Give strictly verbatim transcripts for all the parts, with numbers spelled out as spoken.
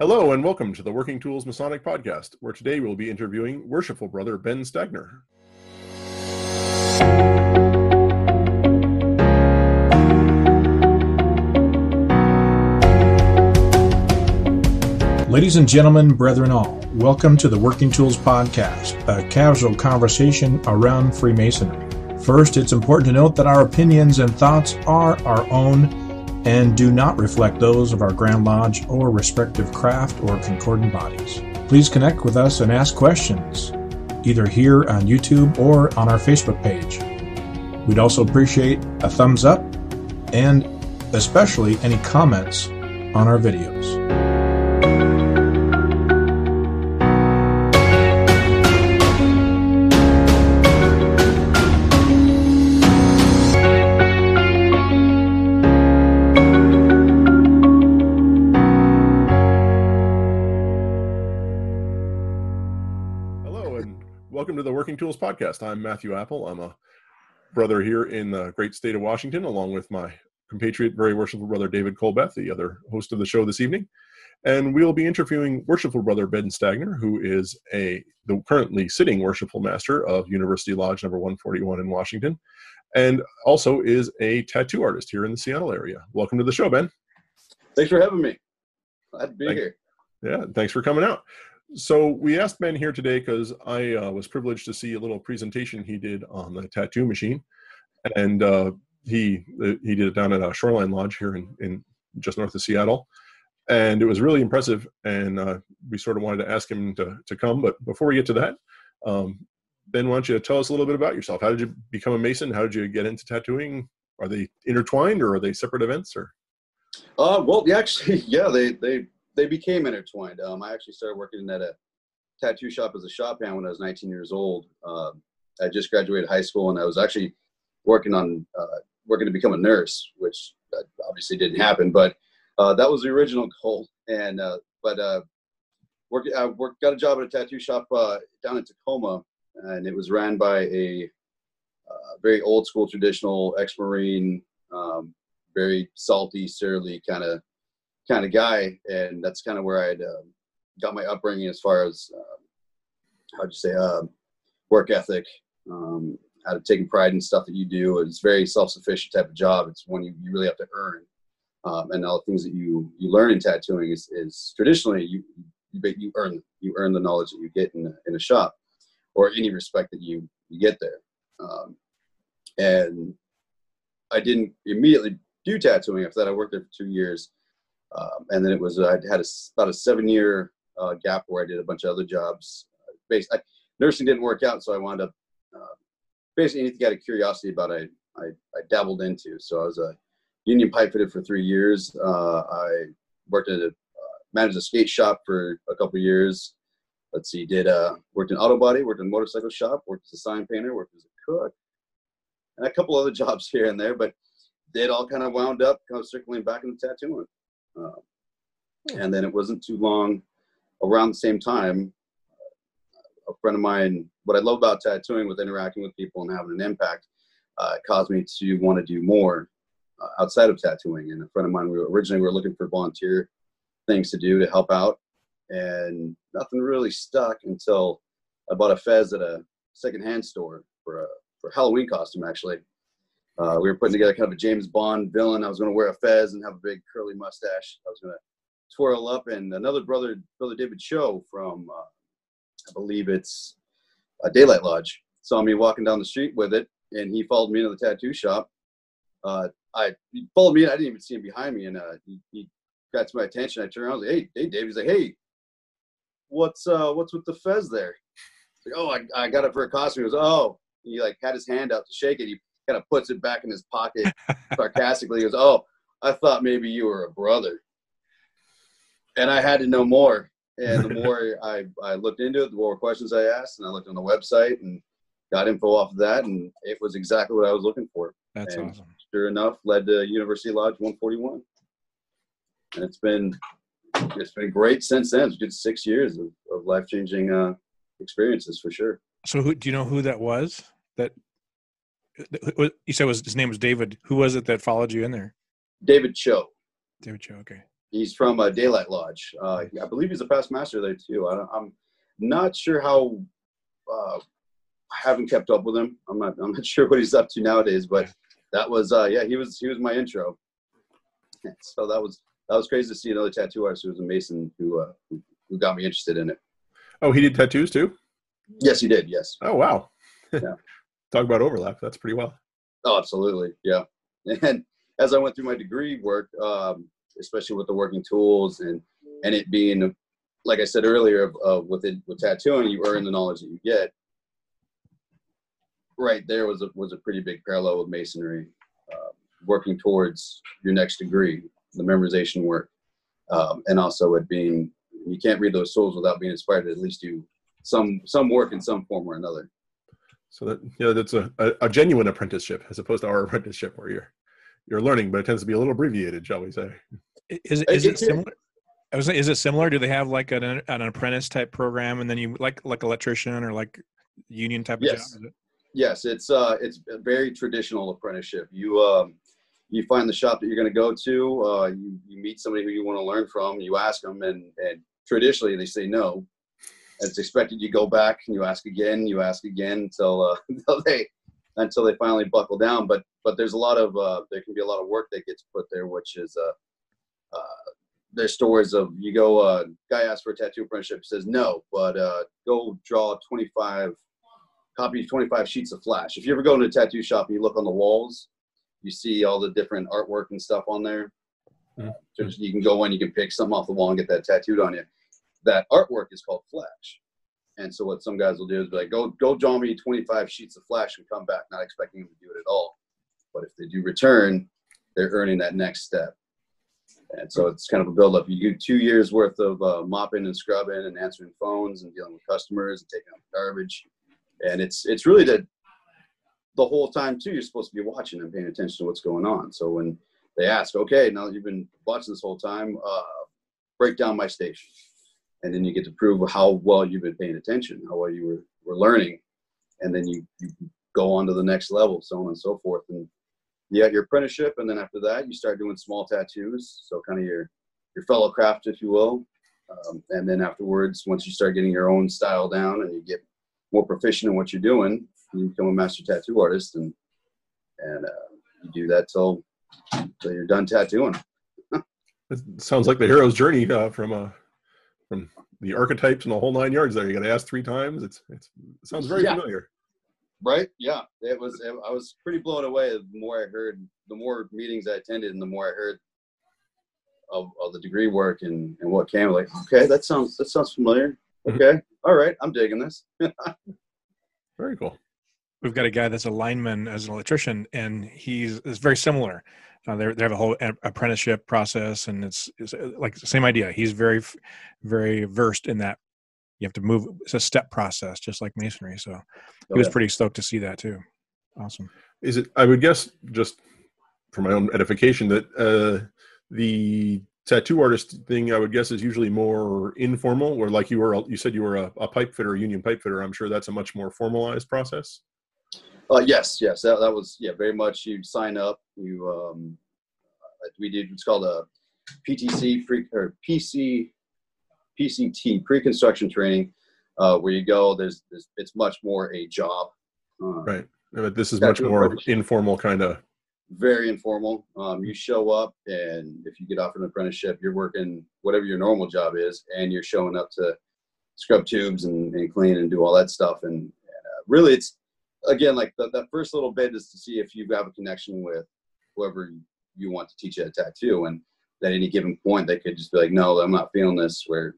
Hello and welcome to the Working Tools Masonic Podcast, where today we'll be interviewing Worshipful Brother Ben Stagner. Ladies and gentlemen, brethren all, welcome to the Working Tools Podcast, a casual conversation around Freemasonry. First, it's important to note that our opinions and thoughts are our own and do not reflect those of our Grand Lodge or respective craft or concordant bodies. Please connect with us and ask questions, either here on YouTube or on our Facebook page. We'd also appreciate a thumbs up and especially any comments on our videos. Working Tools Podcast. I'm Matthew Apple. I'm a brother here in the great state of Washington, along with my compatriot, very worshipful brother David Colbeth, the other host of the show this evening. And we'll be interviewing worshipful brother Ben Stagner, who is a the currently sitting worshipful master of University Lodge number one forty-one in Washington, and also is a tattoo artist here in the Seattle area. Welcome to the show, Ben. Thanks for having me. Glad to be thanks. here. Yeah, thanks for coming out. So we asked Ben here today because I uh, was privileged to see a little presentation he did on the tattoo machine, and uh, he he did it down at a Shoreline Lodge here in, in just north of Seattle, and it was really impressive. And uh, we sort of wanted to ask him to to come, but before we get to that, um, Ben, why don't you tell us a little bit about yourself? How did you become a Mason? How did you get into tattooing? Are they intertwined or are they separate events? Or uh, well, actually, yeah, they they. They became intertwined. Um, I actually started working at a tattoo shop as a shop hand when I was nineteen years old. Uh, I just graduated high school, and I was actually working on uh, working to become a nurse, which obviously didn't happen. But uh, that was the original goal. And uh, but uh, worked, I worked, got a job at a tattoo shop uh, down in Tacoma, and it was ran by a uh, very old school, traditional ex-Marine, um, very salty, surly kind of. kind of guy, and that's kind of where I'd um, got my upbringing as far as um, how'd you say uh, work ethic, um, how to take pride in stuff that you do. It's very self-sufficient type of job. It's one you, you really have to earn, um, and all the things that you you learn in tattooing is, is traditionally you you earn you earn the knowledge that you get in a, in a shop or any respect that you you get there. Um, and I didn't immediately do tattooing after that. I worked there for two years. Um, and then it was, I had a, about a seven year uh, gap where I did a bunch of other jobs. Uh, based, I, nursing didn't work out, so I wound up uh, basically anything out of curiosity about I, I I dabbled into. So I was a union pipe fitter for three years. Uh, I worked at a, uh, managed a skate shop for a couple of years. Let's see, did uh, worked in auto body, worked in a motorcycle shop, worked as a sign painter, worked as a cook, and a couple other jobs here and there, but it all kind of wound up kind of circling back into tattooing. Uh, and then it wasn't too long around the same time, uh, a friend of mine, what I love about tattooing was interacting with people and having an impact, uh, caused me to want to do more uh, outside of tattooing. And a friend of mine, we were, originally we were looking for volunteer things to do to help out, and nothing really stuck until I bought a fez at a secondhand store for a for Halloween costume, actually. Uh, we were putting together kind of a James Bond villain. I was going to wear a fez and have a big curly mustache. I was going to twirl up. And another brother, brother David Cho from, uh, I believe it's uh, Daylight Lodge, saw me walking down the street with it, and he followed me into the tattoo shop. Uh, I he followed me, and I didn't even see him behind me. And uh, he, he got to my attention. I turned around. I was like, "Hey, hey, Dave." He's like, "Hey, what's uh, what's with the fez there?" Like, "Oh, I I got it for a costume." He goes, "Oh," he like had his hand out to shake it. He kind of puts it back in his pocket sarcastically. He goes, "Oh, I thought maybe you were a brother." And I had to know more. And the more I, I looked into it, the more questions I asked, and I looked on the website and got info off of that, and it was exactly what I was looking for. That's and awesome. Sure enough, led to University Lodge one forty-one. And it's been it's been great since then. It's been six years of, of life-changing uh, experiences for sure. So who, do you know who that was? That You said his name was David. Who was it that followed you in there? David Cho. David Cho, okay. He's from uh, Daylight Lodge. Uh, I believe he's a past master there too. I, I'm not sure how. Uh, I haven't kept up with him. I'm not. I'm not sure what he's up to nowadays. But that was. Uh, yeah, he was. He was my intro. So that was that was crazy to see another tattoo artist who was a Mason who uh, who, who got me interested in it. Oh, he did tattoos too? Yes, he did. Yes. Oh, wow. Yeah. Talk about overlap. That's pretty well. Oh, absolutely. Yeah. And as I went through my degree work, um, especially with the working tools and, and it being, like I said earlier, uh, with it, with tattooing, you earn the knowledge that you get. Right there was a, was a pretty big parallel with masonry, uh, working towards your next degree, the memorization work. Um, and also it being, you can't read those tools without being inspired to at least do some, some work in some form or another. So that, you know, that's a, a, a genuine apprenticeship as opposed to our apprenticeship where you're, you're learning, but it tends to be a little abbreviated, shall we say. Is, is it similar? I was saying, is it similar? Do they have like an, an apprentice type program and then you like, like electrician or like union type of yes. job? Is it? Yes. It's uh it's a very traditional apprenticeship. You, um, you find the shop that you're going to go to, uh, you, you meet somebody who you want to learn from, you ask them and, and traditionally they say no. It's expected you go back and you ask again, you ask again until, uh, until they until they finally buckle down. But but there's a lot of uh, there can be a lot of work that gets put there, which is uh, uh, there's stories of you go uh, guy asks for a tattoo apprenticeship, says no, but uh, go draw twenty-five copy twenty-five sheets of flash. If you ever go into a tattoo shop and you look on the walls, you see all the different artwork and stuff on there. Mm-hmm. So you can go in, you can pick something off the wall and get that tattooed on you. That artwork is called flash. And so what some guys will do is be like, go, go draw me twenty-five sheets of flash and come back, not expecting them to do it at all. But if they do return, they're earning that next step. And so it's kind of a buildup. You do two years worth of uh, mopping and scrubbing and answering phones and dealing with customers and taking out garbage. And it's, it's really the, the whole time too, you're supposed to be watching and paying attention to what's going on. So when they ask, okay, now that you've been watching this whole time, uh, break down my station. And then you get to prove how well you've been paying attention, how well you were, were learning. And then you, you go on to the next level, so on and so forth. And you got your apprenticeship. And then after that, you start doing small tattoos. So kind of your, your fellow craft, if you will. Um, and then afterwards, once you start getting your own style down and you get more proficient in what you're doing, you become a master tattoo artist. And, and uh, you do that till, till you're done tattooing. It sounds like the hero's journey uh, from a... Uh... From the archetypes and the whole nine yards there. You got to ask three times. It's, it's it sounds very yeah. familiar. Right? Yeah. It was, it, I was pretty blown away. The more I heard, the more meetings I attended and the more I heard of, of the degree work and, and what came. Like, okay, that sounds, that sounds familiar. Okay. Mm-hmm. All right. I'm digging this. Very cool. We've got a guy that's a lineman as an electrician and he's is very similar. Uh, they they have a whole apprenticeship process, and it's, it's like the same idea. He's very, very versed in that. You have to move. It's a step process, just like masonry. So he was pretty stoked to see that too. Awesome. Is it? I would guess, just for my own edification, that uh, the tattoo artist thing, I would guess, is usually more informal. Or like you were, you said you were a, a pipe fitter, a union pipe fitter. I'm sure that's a much more formalized process. Uh, yes, yes, that, that was, yeah, very much. You sign up, you, um, we did what's called a P T C, pre, or P C, P C T, pre-construction training, uh, where you go, there's, there's, it's much more a job. Uh, right, but this is much more informal kind of. Very informal. Um, you show up, and if you get offered an apprenticeship, you're working whatever your normal job is, and you're showing up to scrub tubes and, and clean and do all that stuff, and, and uh, really it's, again, like the, that first little bit is to see if you have a connection with whoever you want to teach you a tattoo. And at any given point, they could just be like, no, I'm not feeling this. We're,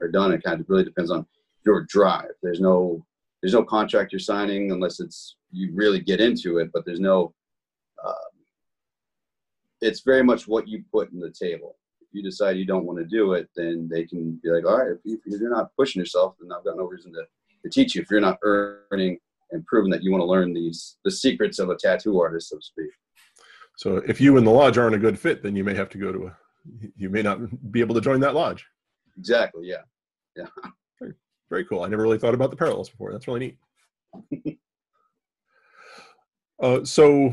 we're done. It kind of really depends on your drive. There's no, there's no contract you're signing unless it's, you really get into it, but there's no, um, it's very much what you put in the table. If you decide you don't want to do it, then they can be like, all right, if, you, if you're not pushing yourself, then I've got no reason to, to teach you. If you're not earning and proven that you want to learn these, the secrets of a tattoo artist, so to speak. So if you and the lodge aren't a good fit, then you may have to go to a, you may not be able to join that lodge. Exactly. Yeah. Yeah. Very, very cool. I never really thought about the parallels before. That's really neat. uh, so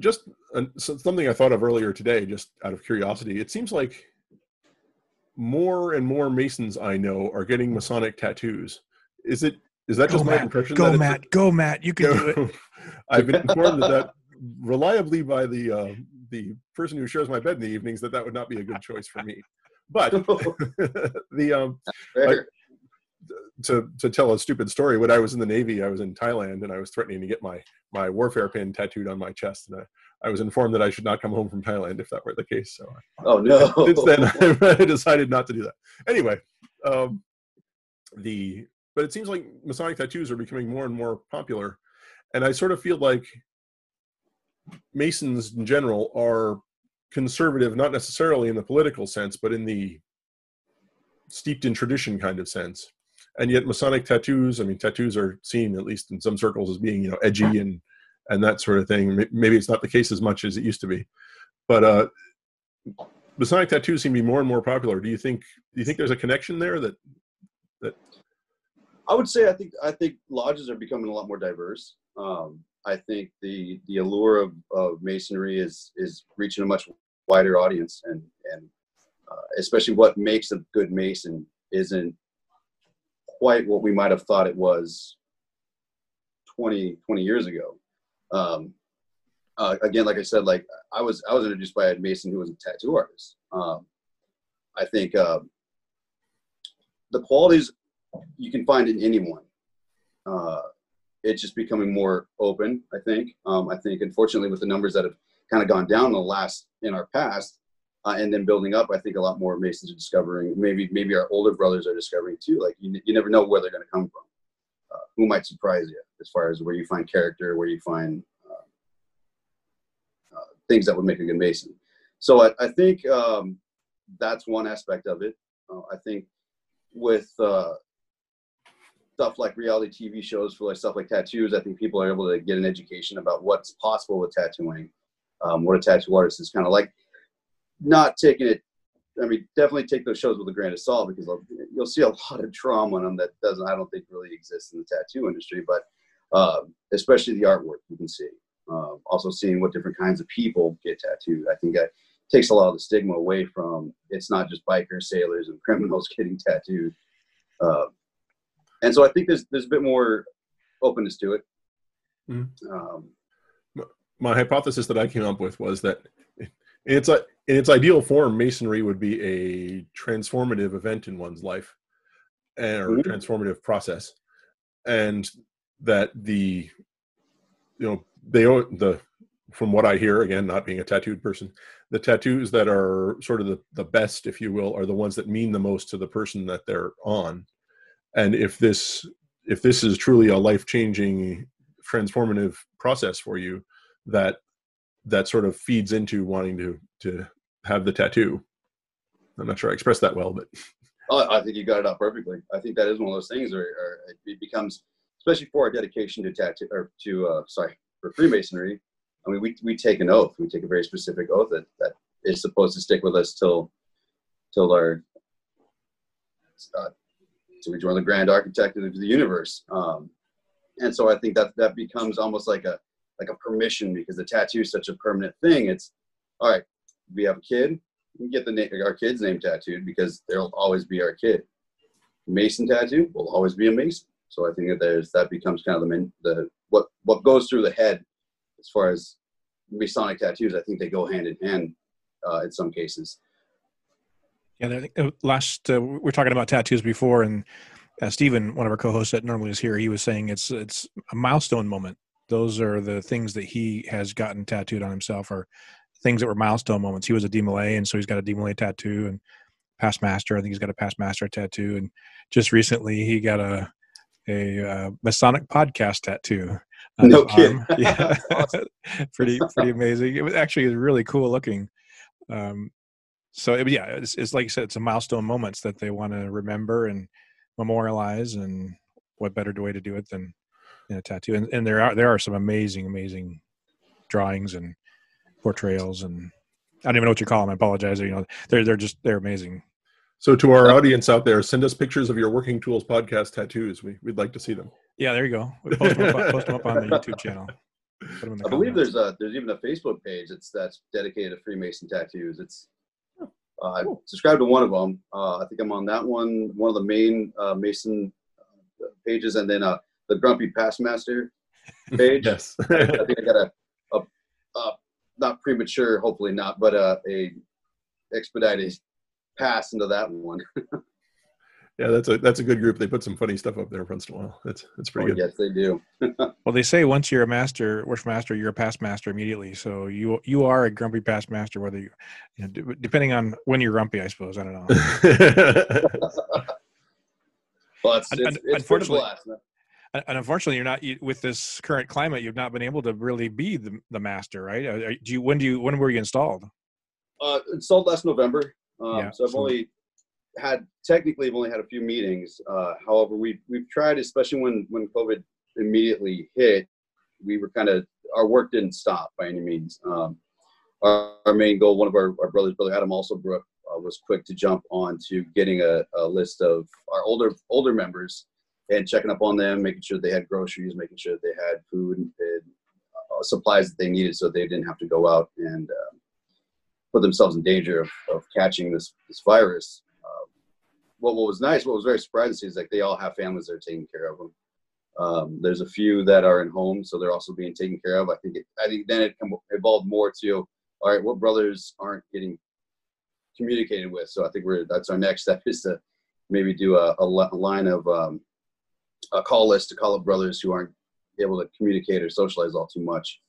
just uh, something I thought of earlier today, just out of curiosity, it seems like more and more Masons I know are getting Masonic tattoos. Is it, is that go just Matt, my impression? Go, that Matt. It, go, Matt. You can go, do it. I've been informed of that reliably by the, uh, the person who shares my bed in the evenings, that that would not be a good choice for me. But the, um, I, to, to tell a stupid story, when I was in the Navy, I was in Thailand and I was threatening to get my, my warfare pin tattooed on my chest. And I, I was informed that I should not come home from Thailand if that were the case. So oh, no. Since then, I decided not to do that. Anyway, um, the, but it seems like Masonic tattoos are becoming more and more popular. And I sort of feel like Masons in general are conservative, not necessarily in the political sense, but in the steeped in tradition kind of sense. And yet Masonic tattoos, I mean, tattoos are seen, at least in some circles, as being, you know, edgy and, and that sort of thing. Maybe it's not the case as much as it used to be, but uh, Masonic tattoos seem to be more and more popular. Do you think, do you think there's a connection there that, that I would say, I think, I think lodges are becoming a lot more diverse. Um, I think the, the allure of, of Masonry is, is reaching a much wider audience, and, and uh, especially what makes a good Mason isn't quite what we might have thought it was twenty, twenty years ago. Um, uh, again, like I said, like I was, I was introduced by a Mason who was a tattoo artist. Um, I think uh, the qualities you can find in anyone. Uh, It's just becoming more open, I think. Um, I think, unfortunately, with the numbers that have kind of gone down in the last, in our past, uh, and then building up, I think a lot more Masons are discovering, maybe maybe our older brothers are discovering too. Like, you, you never know where they're going to come from. Uh, who might surprise you as far as where you find character, where you find uh, uh, things that would make a good Mason. So I, I think um, that's one aspect of it. Uh, I think with... Uh, stuff like reality T V shows for like stuff like tattoos, I think people are able to get an education about what's possible with tattooing, um, what a tattoo artist is kind of like. Not taking it, I mean, definitely take those shows with a grain of salt, because you'll see a lot of trauma in them that doesn't, I don't think really exists in the tattoo industry, but uh, especially the artwork you can see. Uh, also seeing what different kinds of people get tattooed. I think that takes a lot of the stigma away from, it's not just bikers, sailors, and criminals getting tattooed. Uh, And so I think there's there's a bit more openness to it. Mm-hmm. um, my, my hypothesis that I came up with was that in its, in its ideal form, Masonry would be a transformative event in one's life, and, or mm-hmm. transformative process, and that the you know they the from what I hear, again, not being a tattooed person, the tattoos that are sort of the, the best, if you will, are the ones that mean the most to the person that they're on. And if this if this is truly a life-changing, transformative process for you, that that sort of feeds into wanting to to have the tattoo. I'm not sure I expressed that well, but oh, I think you got it out perfectly. I think that is one of those things where, where it becomes, especially for our dedication to tattoo or to uh, sorry for Freemasonry. I mean, we we take an oath. We take a very specific oath that, that is supposed to stick with us till till our. Uh, So we join the grand architect of the universe. Um, and so I think that that becomes almost like a like a permission, because the tattoo is such a permanent thing. It's, all right, we have a kid, we get the na- our kid's name tattooed, because they'll always be our kid. Mason tattoo will always be a Mason. So I think that there's that becomes kind of the, min, the what, what goes through the head as far as Masonic tattoos. I think they go hand in hand uh, in some cases. Yeah, I think last uh, we were talking about tattoos before, and uh, Stephen, one of our co-hosts that normally is here, he was saying it's it's a milestone moment. Those are the things that he has gotten tattooed on himself, or things that were milestone moments. He was a DeMolay, and so he's got a DeMolay tattoo, and past master. I think he's got a past master tattoo, and just recently he got a a uh, Masonic podcast tattoo. On no his kidding. Arm. Yeah, awesome. pretty pretty amazing. It was actually really cool looking. Um, So it, yeah, it's, it's like you said, it's a milestone moments that they want to remember and memorialize, and what better way to do it than in a tattoo? And, and there are there are some amazing, amazing drawings and portrayals, and I don't even know what you call them. I apologize. You know, they're they're just they're amazing. So to our audience out there, send us pictures of your Working Tools podcast tattoos. We we'd like to see them. Yeah, there you go. We post them up, post them up on the YouTube channel. Put them in the I comments. Believe there's a there's even a Facebook page that's that's dedicated to Freemason tattoos. It's uh, cool. I subscribed to one of them. Uh, I think I'm on that one, one of the main uh, Mason uh, pages, and then uh, the Grumpy Pastmaster page. Yes, I think I got a, a, a not premature, hopefully not, but uh, a expedited pass into that one. Yeah, that's a that's a good group. They put some funny stuff up there once in a while. That's that's pretty oh, good. Yes, they do. Well, they say once you're a master, worship master, you're a past master immediately. So you you are a grumpy past master, whether you, you know, depending on when you're grumpy, I suppose. I don't know. Well, it's, it's, it's unfortunately, and unfortunately, you're not you, with this current climate. You've not been able to really be the the master, right? Do you? When do you? When were you installed? Uh, installed last November. Um, yeah, so I've so only. had technically I've only had a few meetings. Uh, however, we've, we've tried, especially when, when COVID immediately hit, we were kind of, our work didn't stop by any means. Um, our, our main goal, one of our, our brothers, brother Adam Alsobrook, uh, was quick to jump on to getting a, a list of our older, older members and checking up on them, making sure they had groceries, making sure they had food and, and uh, supplies that they needed so they didn't have to go out and uh, put themselves in danger of, of catching this, this virus. What was nice, what was very surprising to see is like they all have families that are taking care of them. Um, there's a few that are in homes, so they're also being taken care of. I think it, I think then it evolved more to, all right, what brothers aren't getting communicated with? So I think we're that's our next step is to maybe do a, a line of um, a call list to call up brothers who aren't able to communicate or socialize all too much.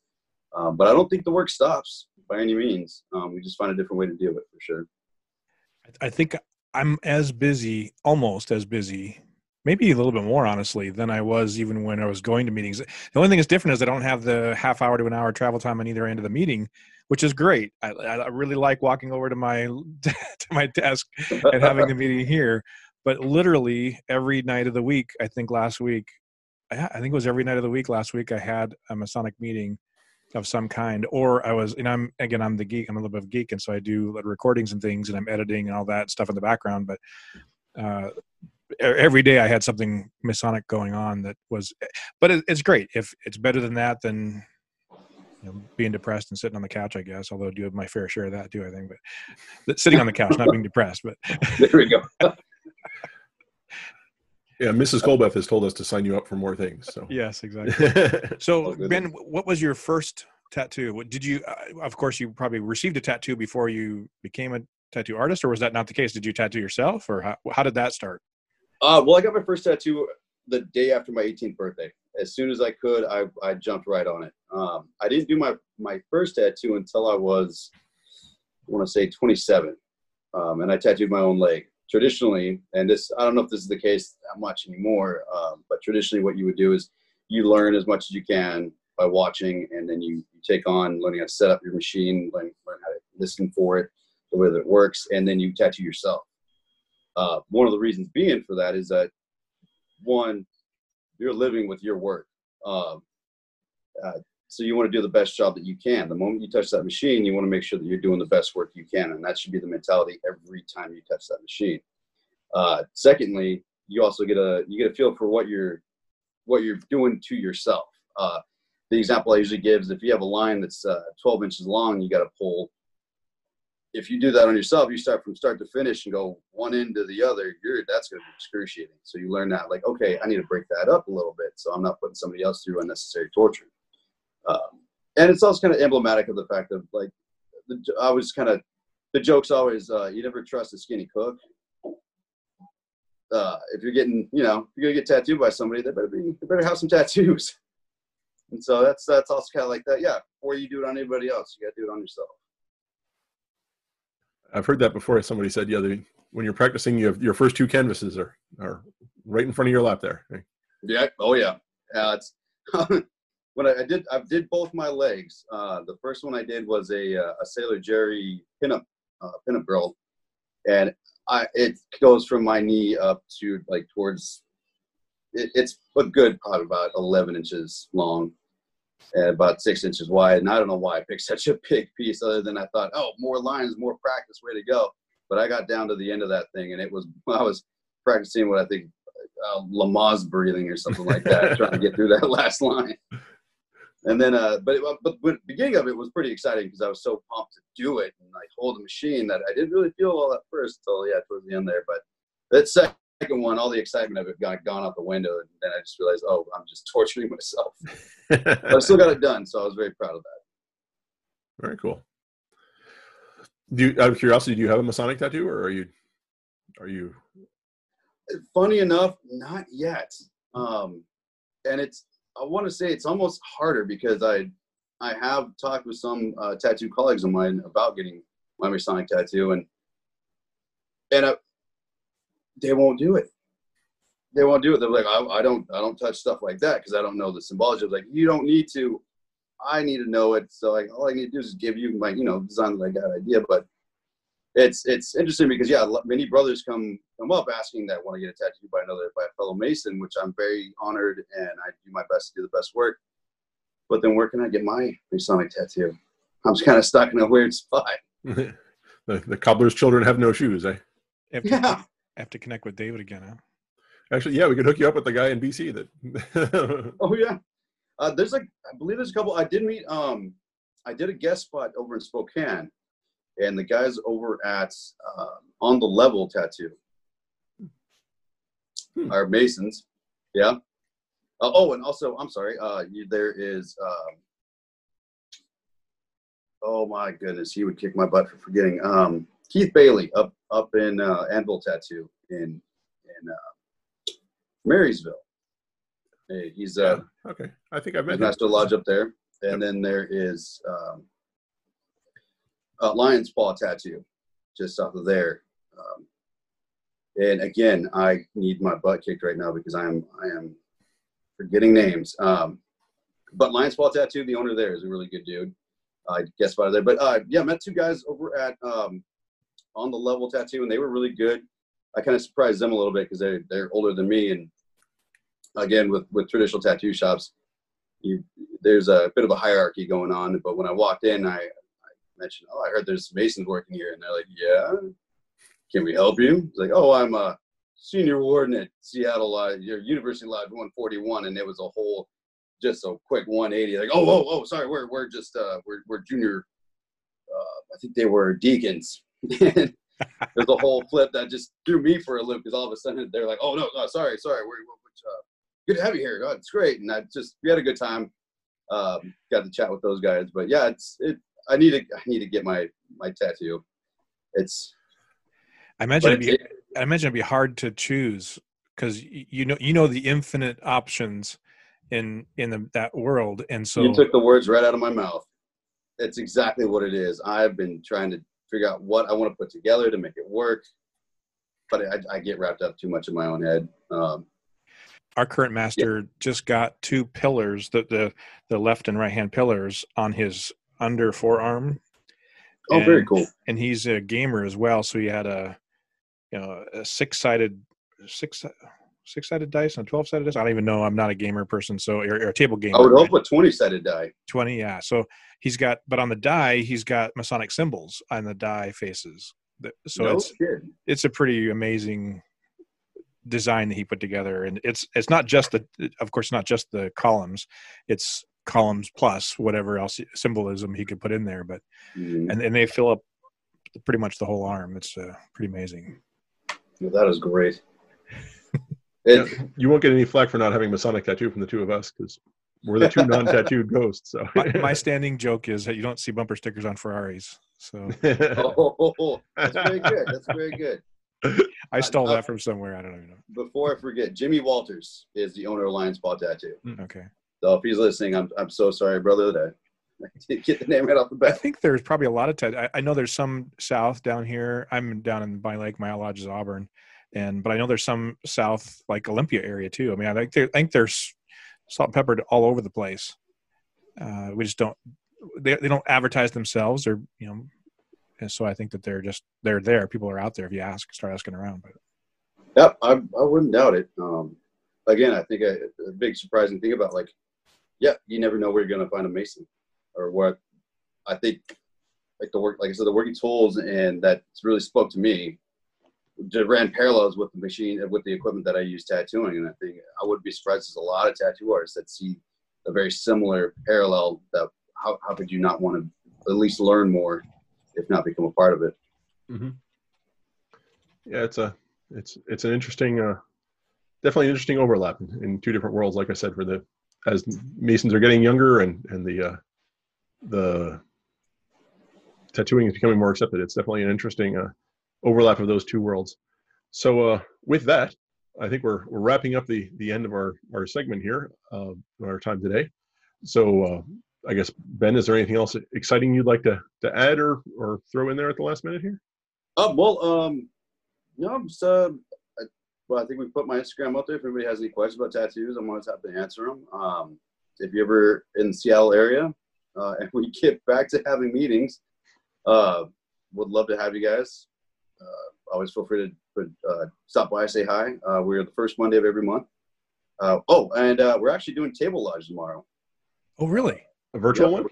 Um, but I don't think the work stops by any means. Um, we just find a different way to deal with it for sure. I think I'm as busy, almost as busy, maybe a little bit more, honestly, than I was even when I was going to meetings. The only thing that's different is I don't have the half hour to an hour travel time on either end of the meeting, which is great. I, I really like walking over to my to my desk and having the meeting here. But literally every night of the week, I think last week, I, I think it was every night of the week last week, I had a Masonic meeting of some kind, or I was, and I'm, again, I'm the geek, I'm a little bit of a geek. And so I do recordings and things and I'm editing and all that stuff in the background. But uh, every day I had something Masonic going on that was, but it, it's great. If it's better than that, than you know, being depressed and sitting on the couch, I guess, although I do have my fair share of that too, I think, but sitting on the couch, not being depressed, but there we go. Yeah, Missus Colbeth has told us to sign you up for more things. So. Yes, exactly. So, Ben, what was your first tattoo? What did you? Uh, of course, you probably received a tattoo before you became a tattoo artist, or was that not the case? Did you tattoo yourself, or how, how did that start? Uh, well, I got my first tattoo the day after my eighteenth birthday. As soon as I could, I, I jumped right on it. Um, I didn't do my my first tattoo until I was, I want to say, twenty-seven, um, and I tattooed my own leg. Traditionally, and this, I don't know if this is the case that much anymore, um, but traditionally what you would do is you learn as much as you can by watching, and then you, you take on learning how to set up your machine, learn, learn how to listen for it, the way that it works, and then you tattoo yourself. Uh, one of the reasons being for that is that, one, you're living with your work. Um, uh, so you want to do the best job that you can. The moment you touch that machine, you want to make sure that you're doing the best work you can. And that should be the mentality every time you touch that machine. Uh, secondly, you also get a, you get a feel for what you're, what you're doing to yourself. Uh, the example I usually give is if you have a line that's uh, twelve inches long, you got to pull. If you do that on yourself, you start from start to finish and go one end to the other, you're, that's going to be excruciating. So you learn that like, okay, I need to break that up a little bit. So I'm not putting somebody else through unnecessary torture. Um, and it's also kind of emblematic of the fact that, like, the, I was kind of, the joke's always, uh, you never trust a skinny cook. Uh, if you're getting, you know, if you're going to get tattooed by somebody, they better be, they better have some tattoos. And so that's, that's also kind of like that. Yeah. Before you do it on anybody else, you got to do it on yourself. I've heard that before. Somebody said, yeah, they, when you're practicing, you have your first two canvases are, are right in front of your lap there. Right? Yeah. Oh yeah. Yeah. It's When I, I did, I did both my legs. Uh, the first one I did was a uh, a Sailor Jerry pinup, uh, pinup girl, and I it goes from my knee up to like towards. It, it's a good probably about eleven inches long, and about six inches wide. And I don't know why I picked such a big piece, other than I thought, oh, more lines, more practice, way to go. But I got down to the end of that thing, and it was I was practicing what I think uh, Lamaze breathing or something like that, trying to get through that last line. And then, uh, but, it, but but the beginning of it was pretty exciting because I was so pumped to do it and like hold the machine that I didn't really feel all at first until yeah towards the end there. But that second one, all the excitement of it got gone out the window, and then I just realized, oh, I'm just torturing myself. But I still got it done, so I was very proud of that. Very cool. Do you, out of curiosity, do you have a Masonic tattoo, or are you are you? Funny enough, not yet, um, and it's. I want to say it's almost harder because I, I have talked with some uh, tattoo colleagues of mine about getting my Masonic tattoo, and and I, they won't do it. They won't do it. They're like, I, I don't, I don't touch stuff like that because I don't know the symbology. I was like, you don't need to. I need to know it. So like, all I need to do is give you my, you know, design that I got idea. But it's it's interesting because yeah, many brothers come come up asking that want to get a tattoo by another by a fellow Mason, which I'm very honored and I do my best to do the best work. But then where can I get my Masonic tattoo? I'm just kind of stuck in a weird spot. the, the cobbler's children have no shoes. Eh? I have to, yeah. have to connect with David again. Huh? Actually, yeah, we could hook you up with the guy in B C that. Oh yeah, uh, there's like I believe there's a couple. I did meet. Um, I did a guest spot over in Spokane. And the guys over at uh, On the Level Tattoo hmm. are Masons, yeah. Uh, oh, and also, I'm sorry, uh, you, there is, um, oh my goodness, he would kick my butt for forgetting. Um, Keith Bailey up up in uh, Anvil Tattoo in in uh, Marysville. Hey, he's uh, yeah. okay. I think I've met Master Lodge up there, and yep. then there is. Um, Uh, lion's paw tattoo just off of there. Um, and again, I need my butt kicked right now because I am, I am forgetting names. Um, but lion's paw tattoo, the owner there is a really good dude. I guess by there, but uh, yeah, met two guys over at um, On the Level Tattoo and they were really good. I kind of surprised them a little bit because they're, they're older than me. And again, with, with traditional tattoo shops, you, there's a bit of a hierarchy going on. But when I walked in, I, mentioned, oh, I heard there's Masons working here, and they're like, yeah, can we help you? It's like, oh, I'm a senior warden at Seattle, uh, your University Lodge one forty-one, and it was a whole, just a quick one eighty. Like, oh, oh, oh, sorry, we're we're just uh, we're we're junior. Uh, I think they were deacons. There's a whole flip that just threw me for a loop because all of a sudden they're like, oh no, no, sorry, sorry, we're, we're uh, good to have you here. Oh, it's great, and I just we had a good time. Um, got to chat with those guys, but yeah, it's it. I need to. I need to get my my tattoo. It's. I imagine. It'd be, it, I imagine it'd be hard to choose because you know you know the infinite options in in the, that world, and so you took the words right out of my mouth. That's exactly what it is. I've been trying to figure out what I want to put together to make it work, but I, I get wrapped up too much in my own head. Um, Our current master yeah. just got two pillars, the the the left and right hand pillars on his. Under forearm. Oh, and, very cool. And he's a gamer as well, so he had a, you know, a six-sided, six, six-sided dice and a twelve-sided dice. I don't even know. I'm not a gamer person, so or, or a table gamer. I would hope right? a twenty-sided die. twenty, yeah. So he's got, but on the die, he's got Masonic symbols on the die faces. So no it's kidding. It's a pretty amazing design that he put together, and it's it's not just the, of course, not just the columns. It's columns plus whatever else symbolism he could put in there, but mm-hmm. and, and they fill up pretty much the whole arm. It's uh, pretty amazing. Well, that is great. It, yeah, you won't get any flack for not having Masonic tattoo from the two of us because we're the two non-tattooed ghosts. So my, my standing joke is that you don't see bumper stickers on Ferraris. So oh, oh, oh. That's very good. That's very good. I stole uh, that from somewhere. I don't even know. Before I forget, Jimmy Walters is the owner of Lion's Paw Tattoo. Mm, okay. So if he's listening, I'm I'm so sorry, brother, that I didn't get the name right off the bat. I think there's probably a lot of tattoos. I, I know there's some south down here. I'm down in By Lake. My lodge is Auburn, and but I know there's some south like Olympia area too. I mean, I think there, I think there's salt and peppered all over the place. Uh, we just don't they they don't advertise themselves, or you know, and so I think that they're just they're there. People are out there if you ask, start asking around. But yep, I I wouldn't doubt it. Um, again, I think a, a big surprising thing about like. Yeah, you never know where you're going to find a Mason or what. I think, like the work, like I said, the working tools and that really spoke to me. Just ran parallels with the machine and with the equipment that I use tattooing. And I think I wouldn't be surprised there's a lot of tattoo artists that see a very similar parallel that how, how could you not want to at least learn more, if not become a part of it? Mm-hmm. Yeah, it's a, it's, it's an interesting, uh, definitely an interesting overlap in, in two different worlds. Like I said, for the, as Masons are getting younger and, and the, uh, the tattooing is becoming more accepted. It's definitely an interesting, uh, overlap of those two worlds. So, uh, with that, I think we're, we're wrapping up the, the end of our, our segment here, uh, our time today. So, uh, I guess, Ben, is there anything else exciting you'd like to, to add or, or throw in there at the last minute here? Oh, well, um, no, I'm just, uh, I, well, I think we put my Instagram up there. If anybody has any questions about tattoos, I'm always happy to answer them. Um, if you're ever in the Seattle area uh, and we get back to having meetings, uh, would love to have you guys. Uh, always feel free to put, uh, stop by, say hi. Uh, we're the first Monday of every month. Uh, oh, and uh, we're actually doing Table Lodge tomorrow. Oh, really? A virtual yeah, one?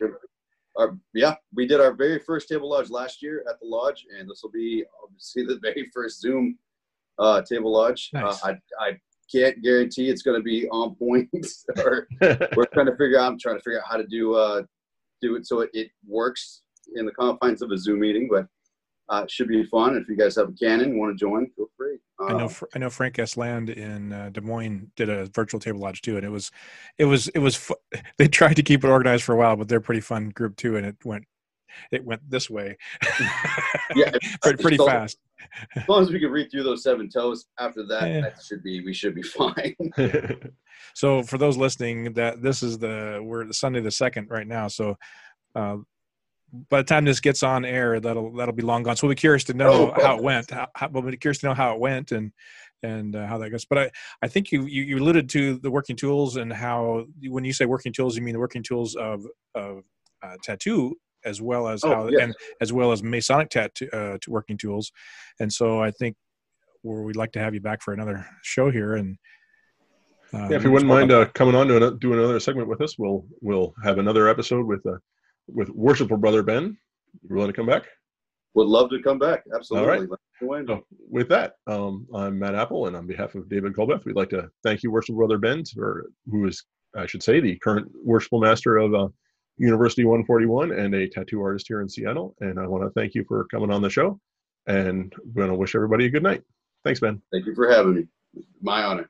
Our, yeah, we did our very first Table Lodge last year at the lodge, and this will be obviously the very first Zoom uh, Table Lodge. Nice. Uh, I I can't guarantee it's going to be on point. or we're trying to figure out. I'm trying to figure out how to do uh, do it so it, it works in the confines of a Zoom meeting, but uh, it should be fun. If you guys have a Canon, want to join, feel free. Um, I know I know Frank S. Land in uh, Des Moines did a virtual Table Lodge too, and it was it was it was fu- they tried to keep it organized for a while, but they're a pretty fun group too, and it went it went this way. Yeah, pretty, pretty fast. As long as we can read through those seven toes, after that, yeah. that should be we should be fine. So for those listening, that this is the we're Sunday the second right now, so. Uh, By the time this gets on air, that'll that'll be long gone. So we'll be curious to know oh, how it went. How, how, we'll be curious to know how it went and and uh, how that goes. But I, I think you, you you alluded to the working tools and how when you say working tools, you mean the working tools of of uh, tattoo as well as oh, how yes. and as well as Masonic tattoo uh, to working tools. And so I think well, we'd like to have you back for another show here. And uh, yeah, if you wouldn't mind uh, coming on to do another segment with us, we'll we'll have another episode with. Uh, with worshipful brother Ben. You willing to come back? Would love to come back. Absolutely. All right. So with that, um, I'm Matt Apple, and on behalf of David Colbeth, we'd like to thank you, worshipful brother Ben, for, who is, I should say, the current worshipful master of uh, University one forty-one and a tattoo artist here in Seattle. And I want to thank you for coming on the show, and we're going to wish everybody a good night. Thanks, Ben. Thank you for having me. My honor.